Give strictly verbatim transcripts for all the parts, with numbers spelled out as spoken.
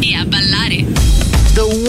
e a ballare. The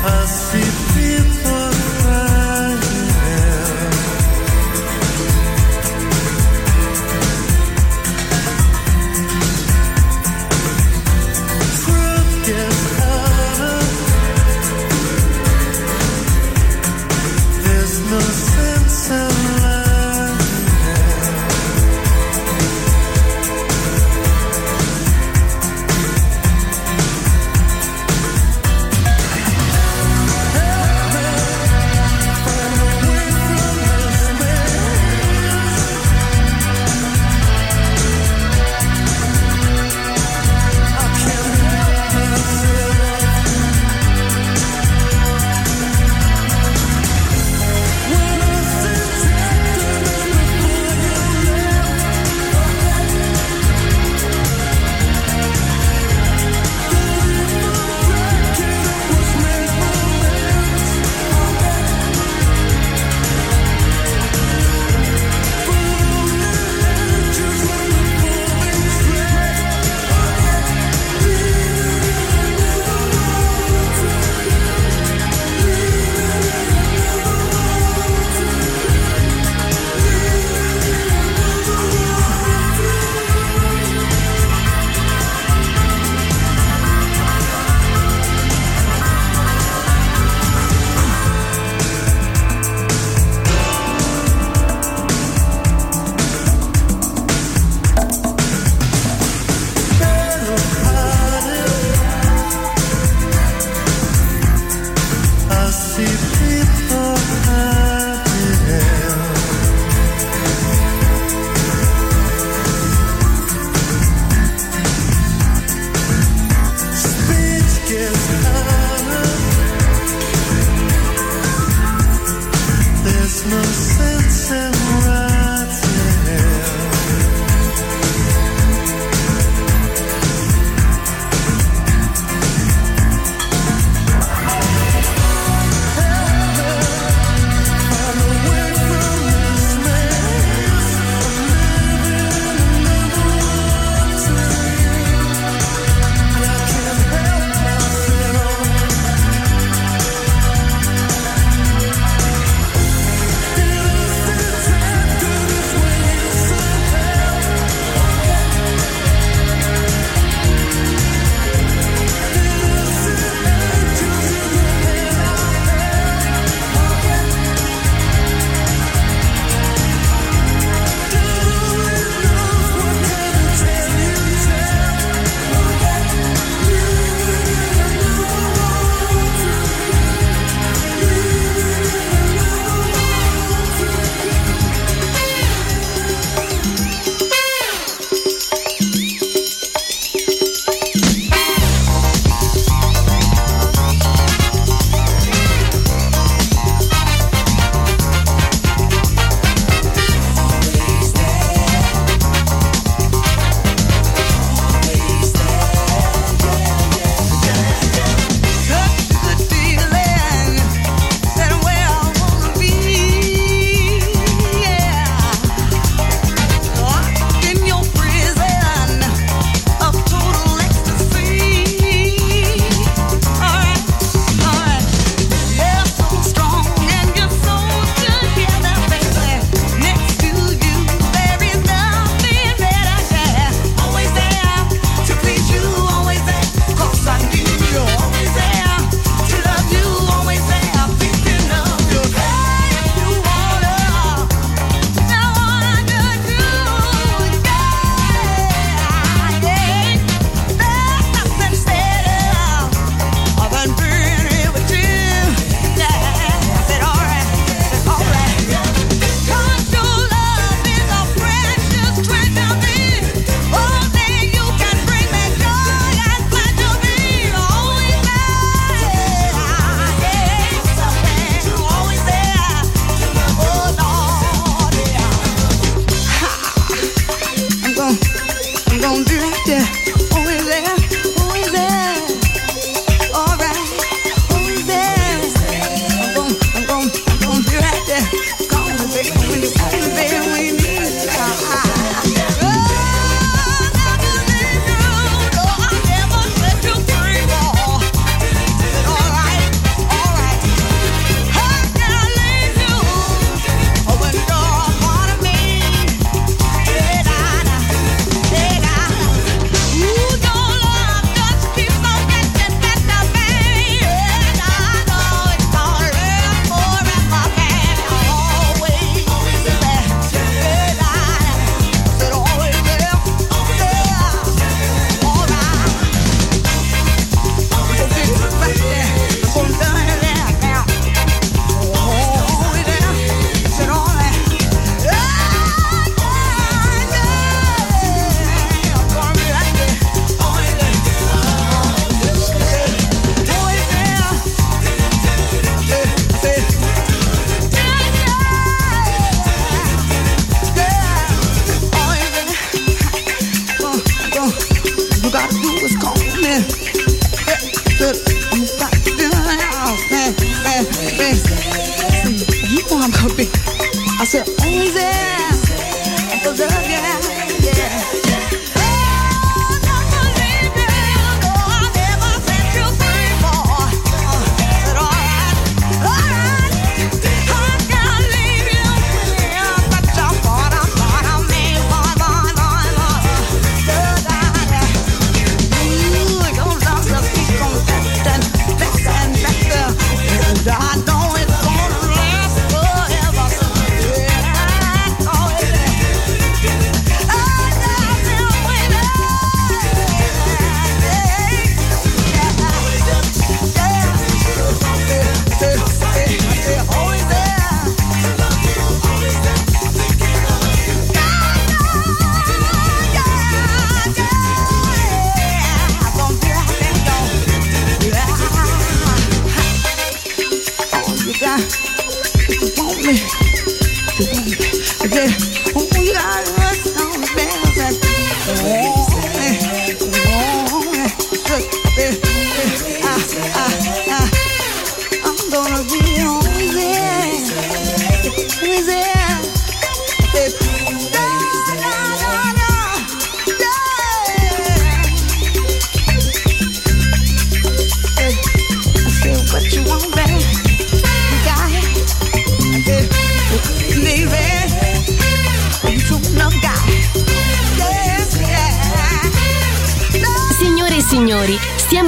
I see people crying now.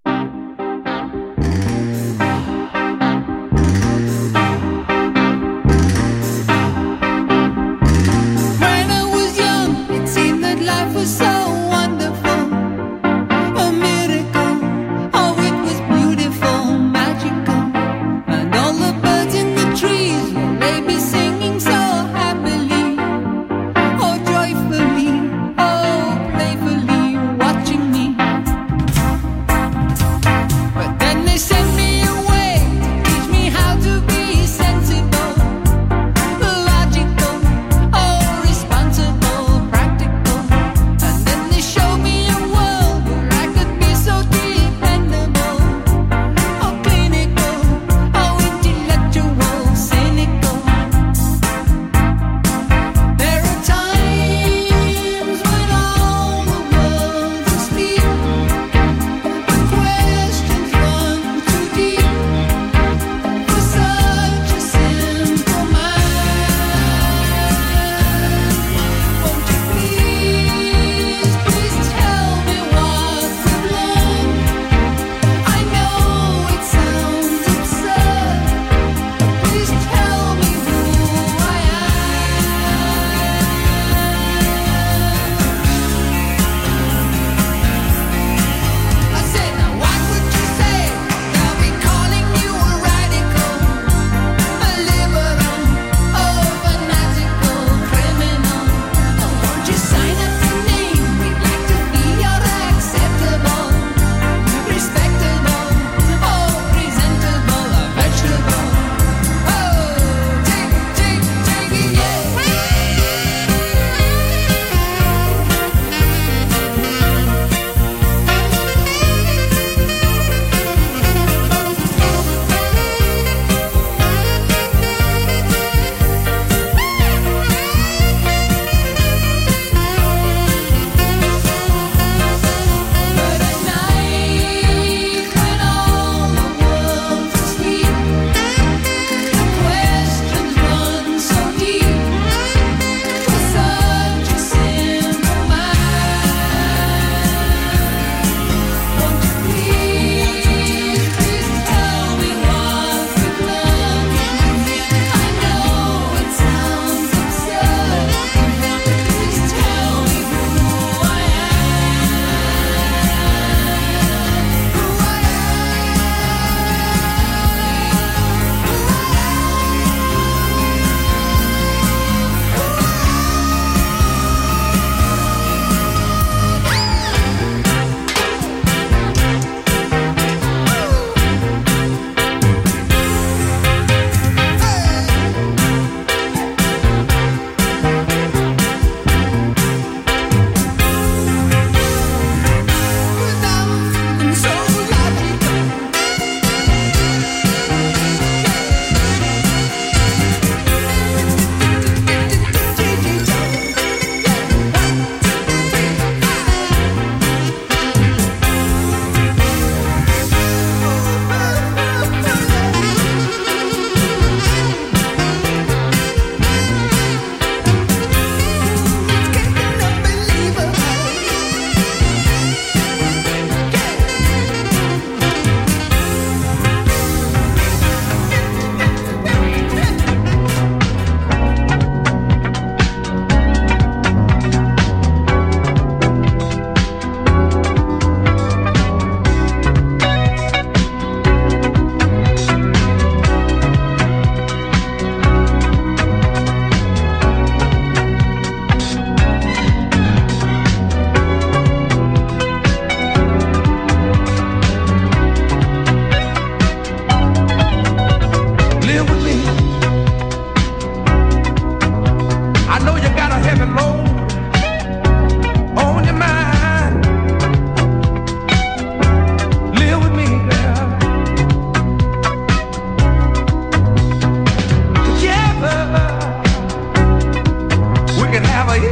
Time.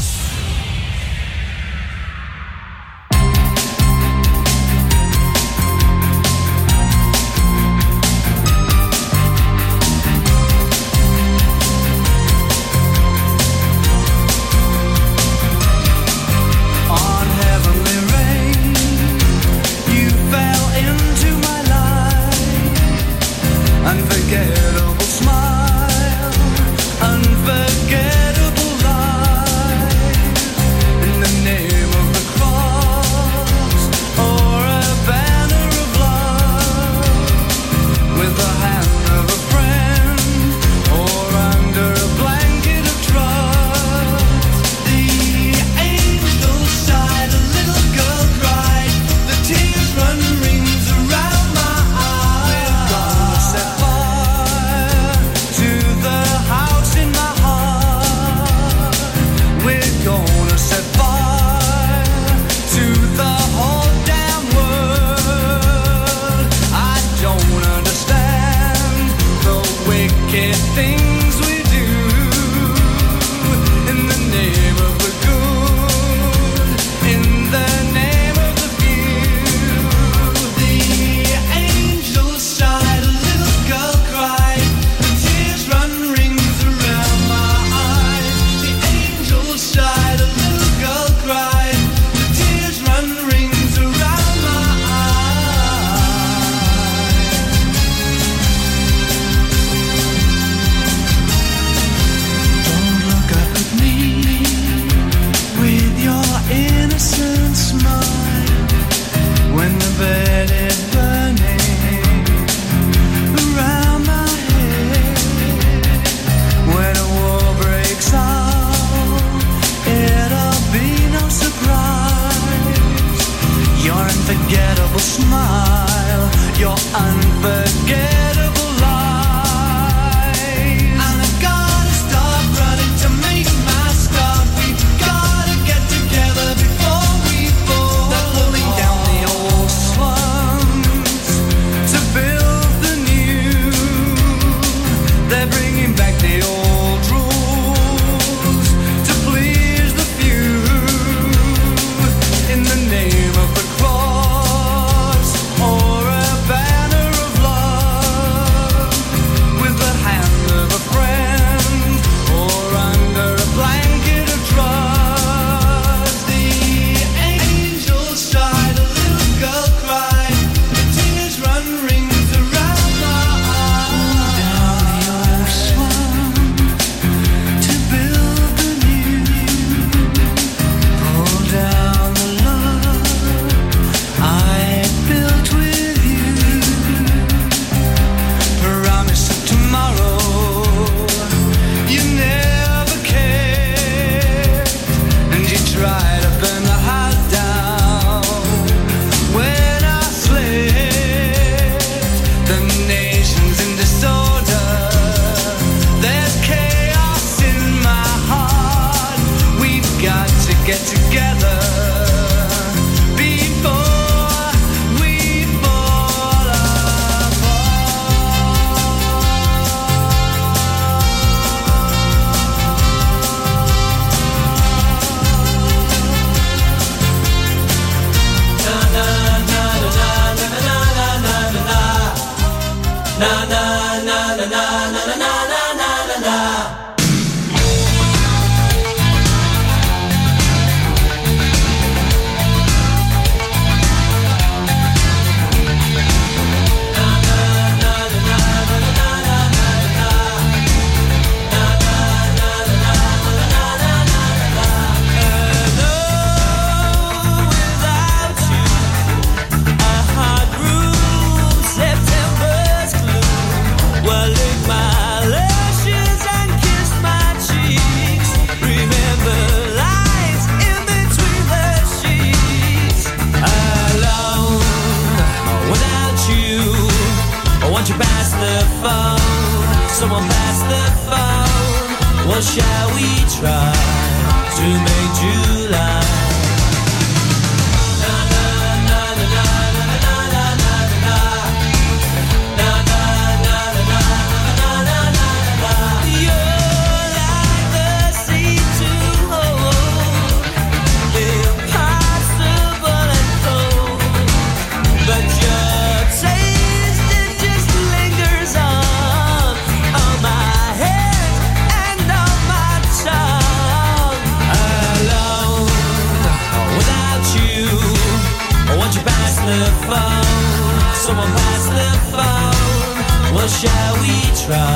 pass the phone. What shall we try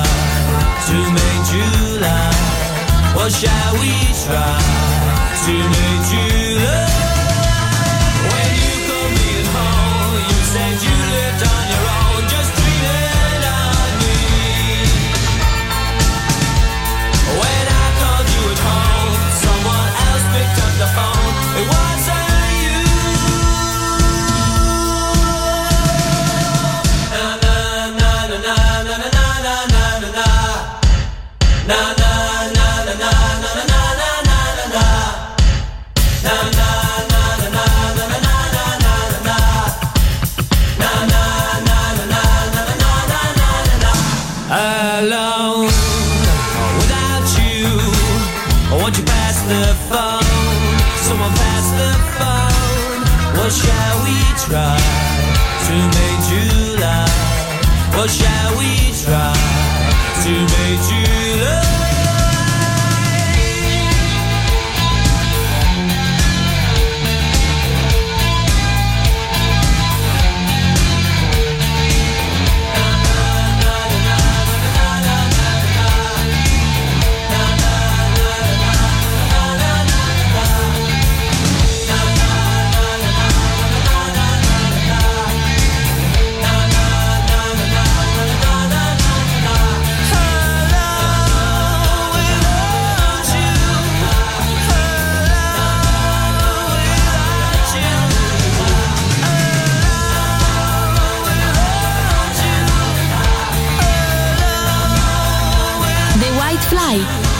to make July? What shall we try to make July? When you called me at home, you said you lived on your own, just dreaming on me. When I called you at home, someone else picked up the phone. It wasn't. Na na na na na na na na na na na. Na na na na na na na na na na. Na na na na na na na na na. Alone without you, won't you pass the phone? Someone pass the phone. What shall we try to make July? What shall we try? To make you love.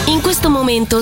In questo momento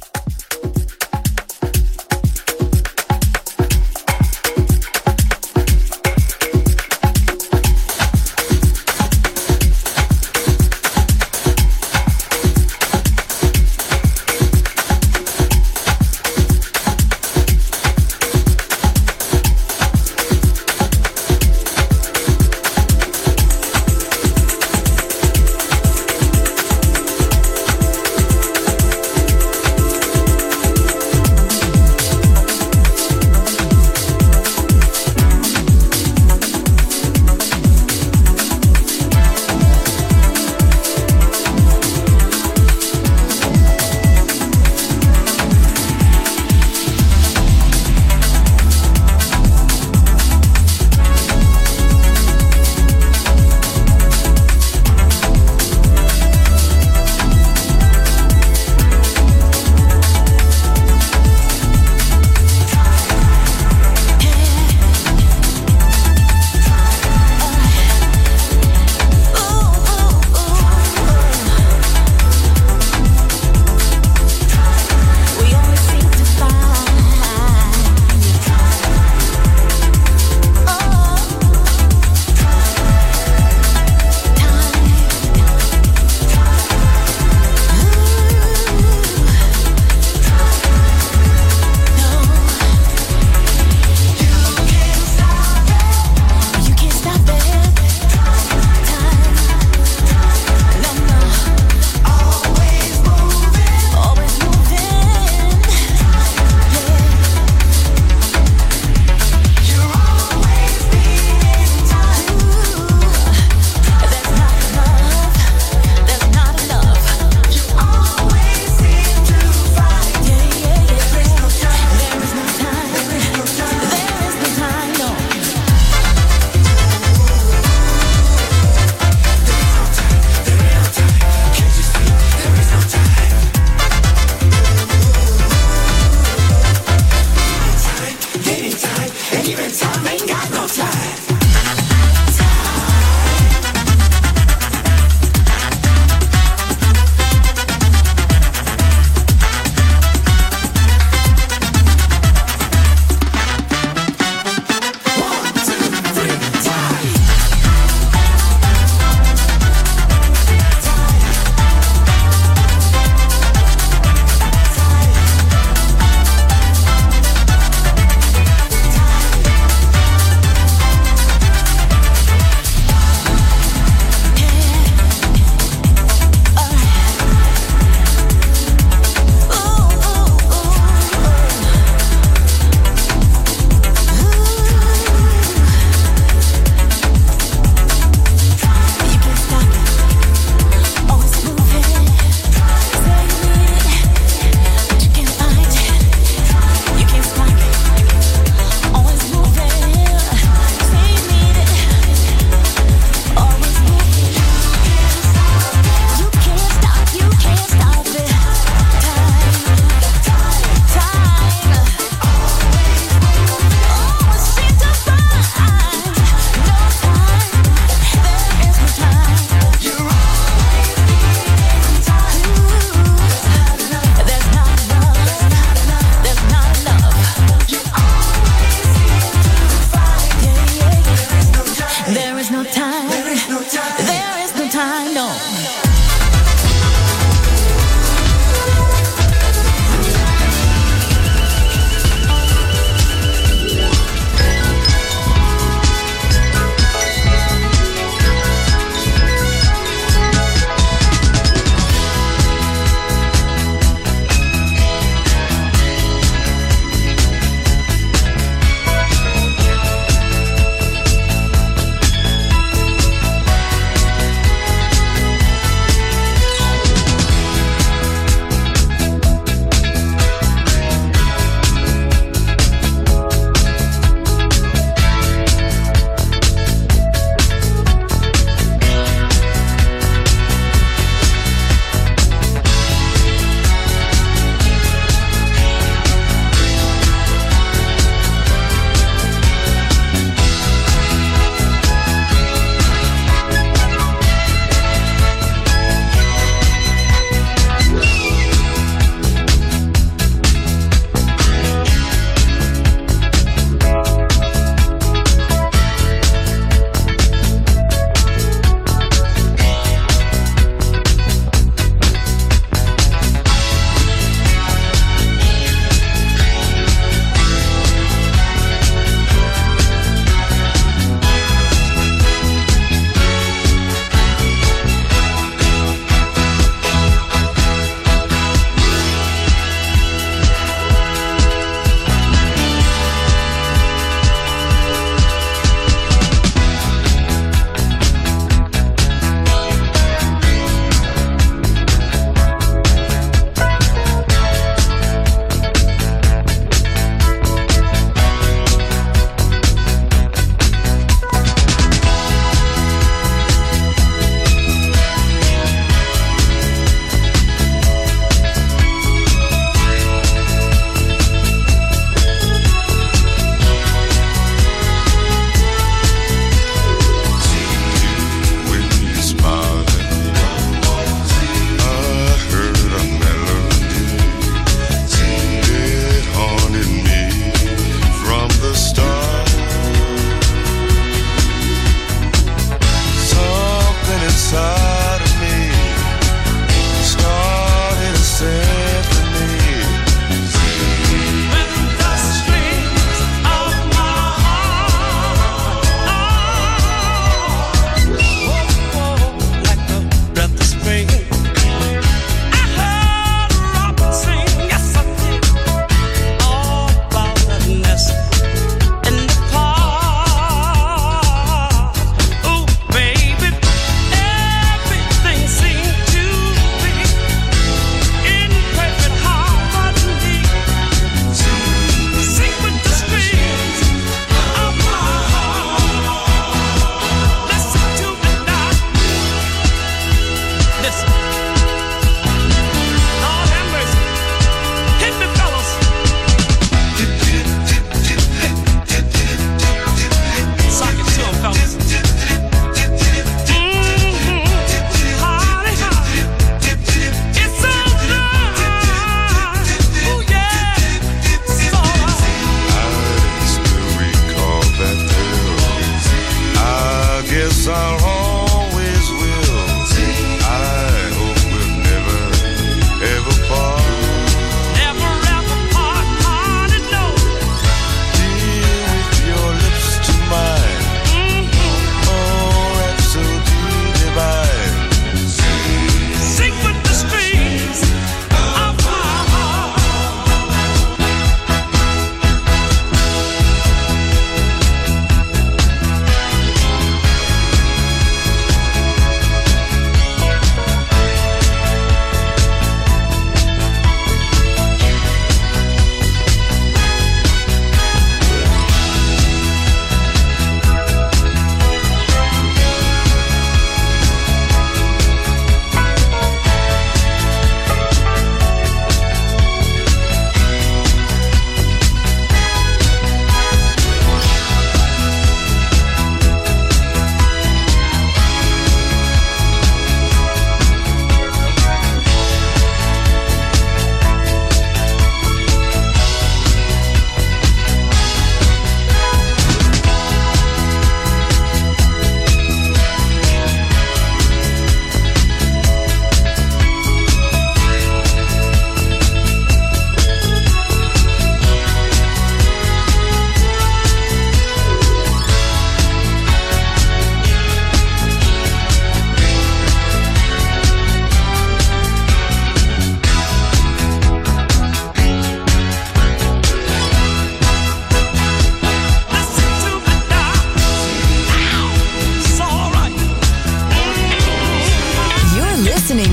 no time. There is no time. There is no time, no.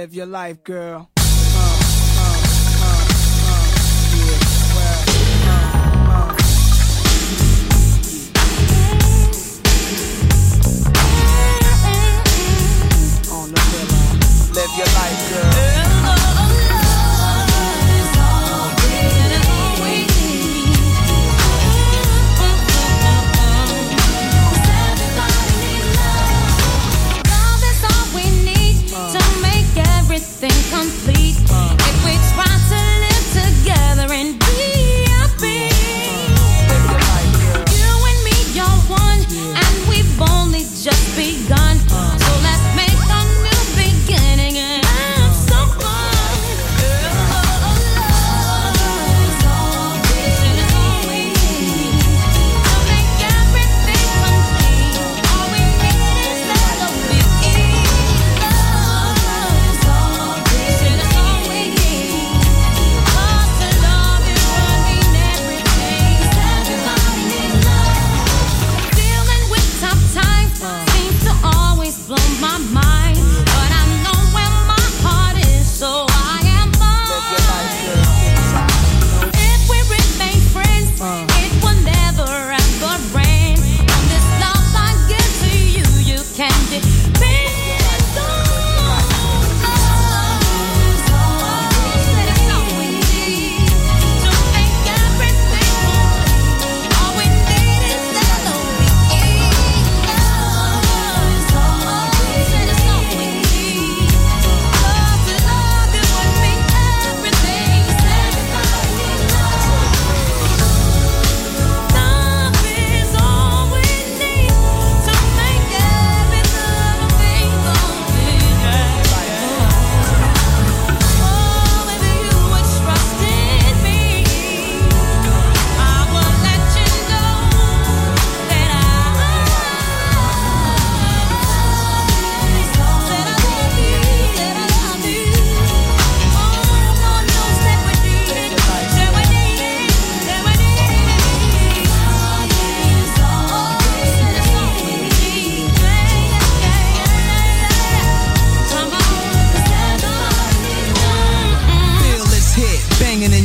Live your life, girl. Uh, uh, uh, uh, yeah. Well, uh, uh. On the pillow. Live your life, girl. Complete.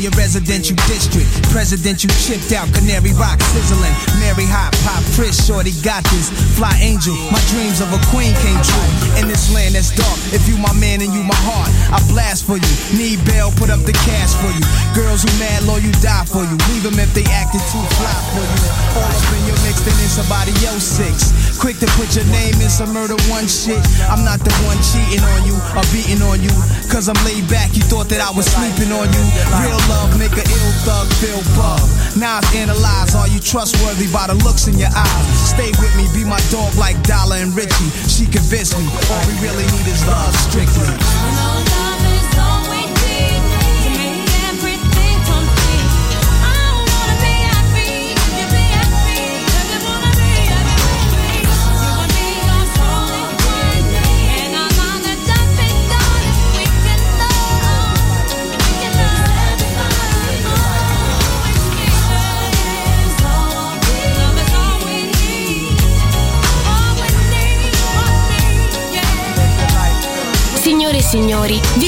your residential district. President, you chipped out, Canary Rock sizzling. Mary Hop, Pop, Chris, Shorty got this. Fly Angel, my dreams of a queen came true. In this land that's dark, if you my man and you my heart, I blast for you. Need bail, put up the cash for you. Girls who mad low, you die for you. Leave them if they acted too fly for you. All up in your mix, then it's somebody else's six. Quick to put your name in some murder one shit. I'm not the one cheating on you or beating on you. Cause I'm laid back, you thought that I was sleeping on you. Real love make a ill thug feel bug. Now I've analyzed, are you trustworthy by the looks in your eyes? Stay with me, be my dog like Dollar and Richie. She convinced me, all we really need is love strictly. I know love is all we need to make everything complete. I don't wanna be happy, you be happy. Cause you wanna be happy with me. You and me are falling crazy. And I know that I've been done. We can love, we can love everybody. Always keep is all we need. Love is all we need. Always need what we need. Signore e signori, vi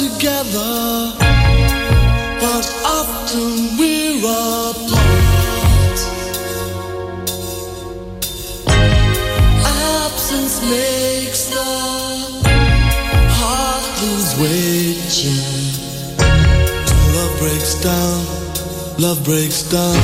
Together, but often we're apart. Absence makes the heart lose weight, yeah. So love breaks down, love breaks down.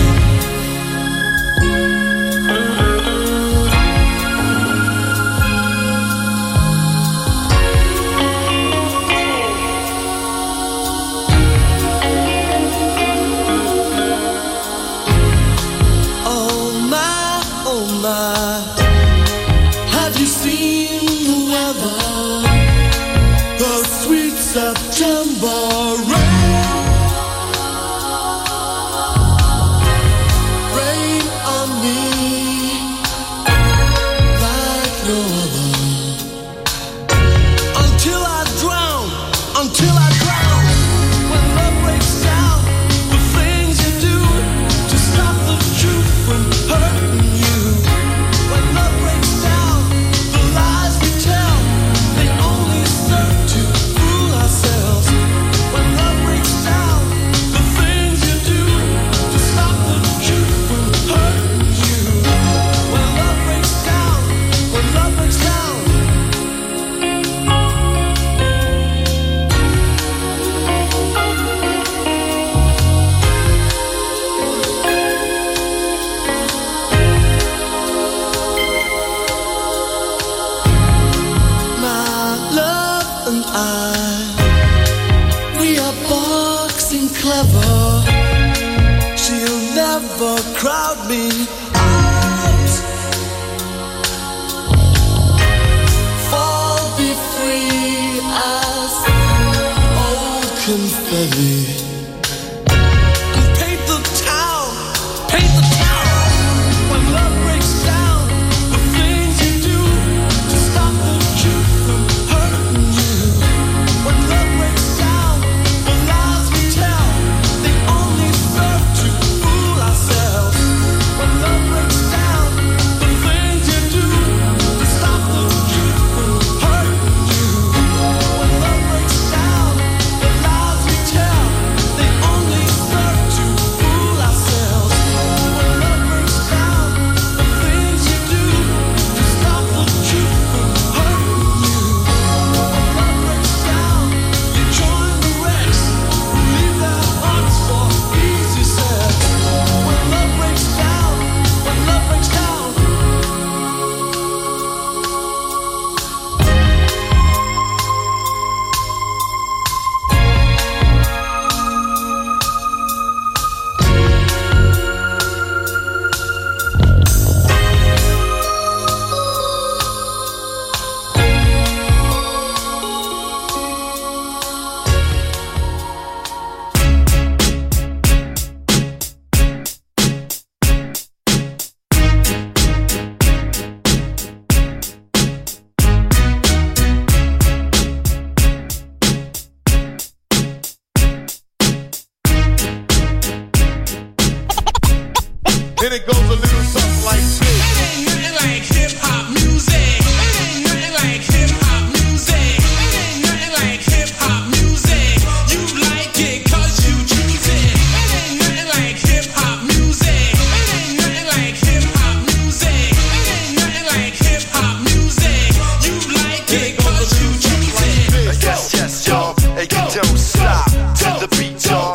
Then it goes a little something like this. It ain't nothing like hip-hop music. It ain't nothing like hip-hop music. It ain't nothing like hip-hop music. You like it cause you choose it. It ain't nothing like hip-hop music. It ain't nothing like hip-hop music. It ain't nothing like hip-hop music. You like it cause you choose it. Yes, yes, y'all. Hey, you don't stop to the beat, y'all.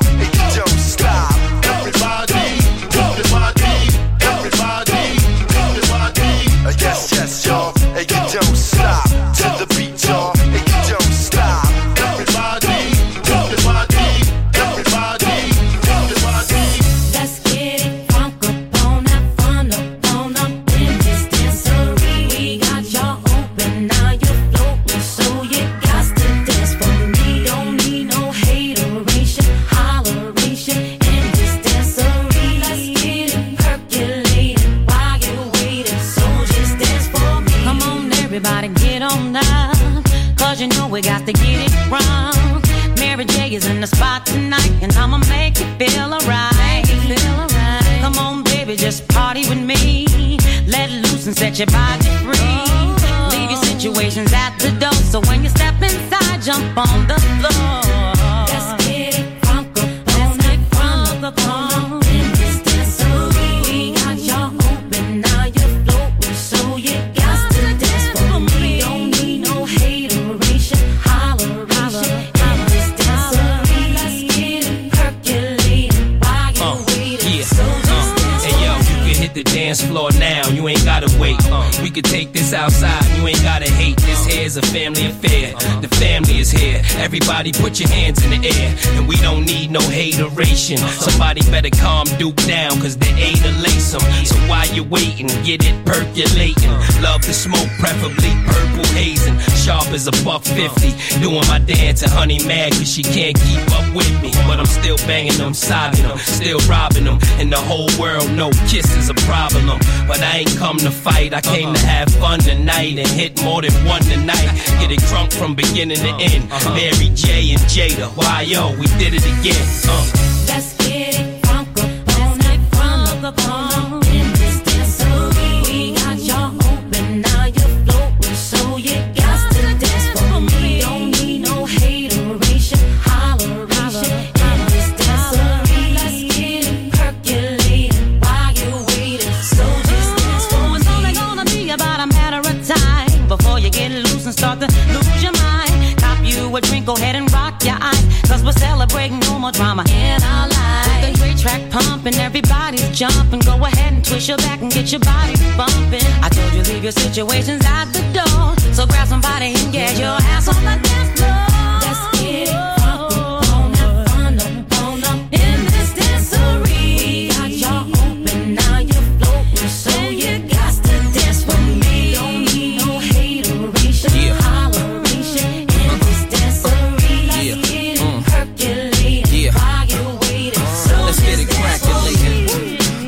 Your body free. Leave your situations at the door. So when you step inside, jump on the floor. Let's get it crunk up on the crunk up on this dancery. We got y'all open, now you're floating, so you got to dance for me. Don't need no hateration, holleration in this dancery. Let's get it percolating while you're uh, waiting. Yeah. So just dance. Hey yo, you can hit the dance floor now. You ain't gotta wait. We could take this outside, you ain't gotta hate. This here's a family affair. The family is here. Everybody put your hands in the air. And we don't need no hateration. Somebody better calm Duke down, cause they ain't a lace em. So while you waiting, get it percolating. Love to smoke, preferably purple hazing. Sharp as a buck fifty. Doing my dance and honey mad, cause she can't keep up with me. But I'm still banging them, sobbing them, still robbing them. And the whole world know kisses a problem. But I ain't come to fight, I came to have fun tonight and hit more than one tonight. Get it drunk from beginning to end. Mary J and Jada, why yo, we did it again. Uh. Let's get it drunk upon that crunk upon in this dancery. We got y'all open, now you're floating, so you got to dance for me. Don't need no hateration, holleration in this dancery. Let's get it percolating while you're waiting, so just dance for me. It's only gonna be about a matter of time before you get loose and start to lose your mind. Cop you a drink, go ahead and rock your eyes, cause we're celebrating no more drama in our lives. With the great track pumping, everybody's jumping. Go ahead and twist your back and get your body bumping. I told you leave your situations out the door, so grab somebody and get your ass on the dance floor. Let's get it crunk up on up, on up, on up in this dancery. We got y'all open, now you're floating, so you got to dance for me. Don't need no hateration, yeah. holleration in this dancery. Let's yeah. get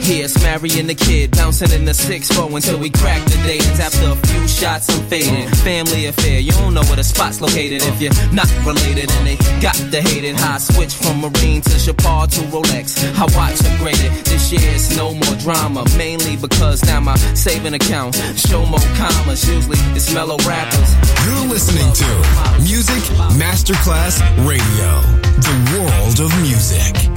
Here's marrying the kid, bouncing in the six four until we crack the datings. After a few shots, I'm fading. Family affair, you don't know where the spot's located if you're not related. And they got the hated high switch from Marine to Chapar to Rolex. I watch them graded. This year it's no more drama, mainly because now my saving account show more commas. Usually it's mellow rappers. You're listening to Music Masterclass Radio, the world of music.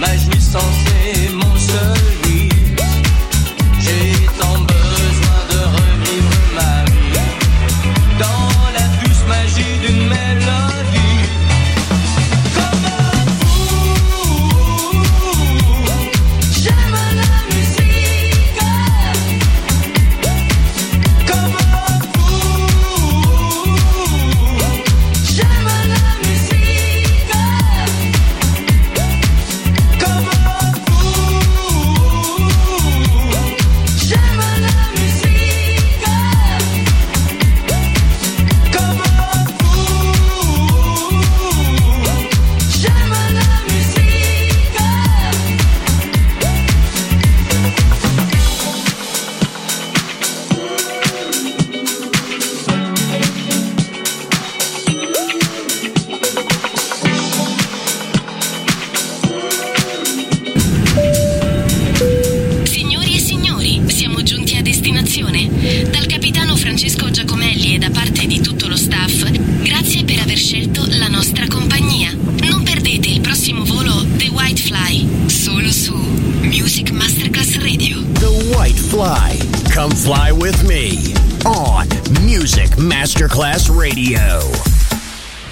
mais je me sentais mon seul guide. J'ai tant besoin de revivre ma vie dans la puce magie d'une mélodie. Come fly with me on Music Masterclass Radio.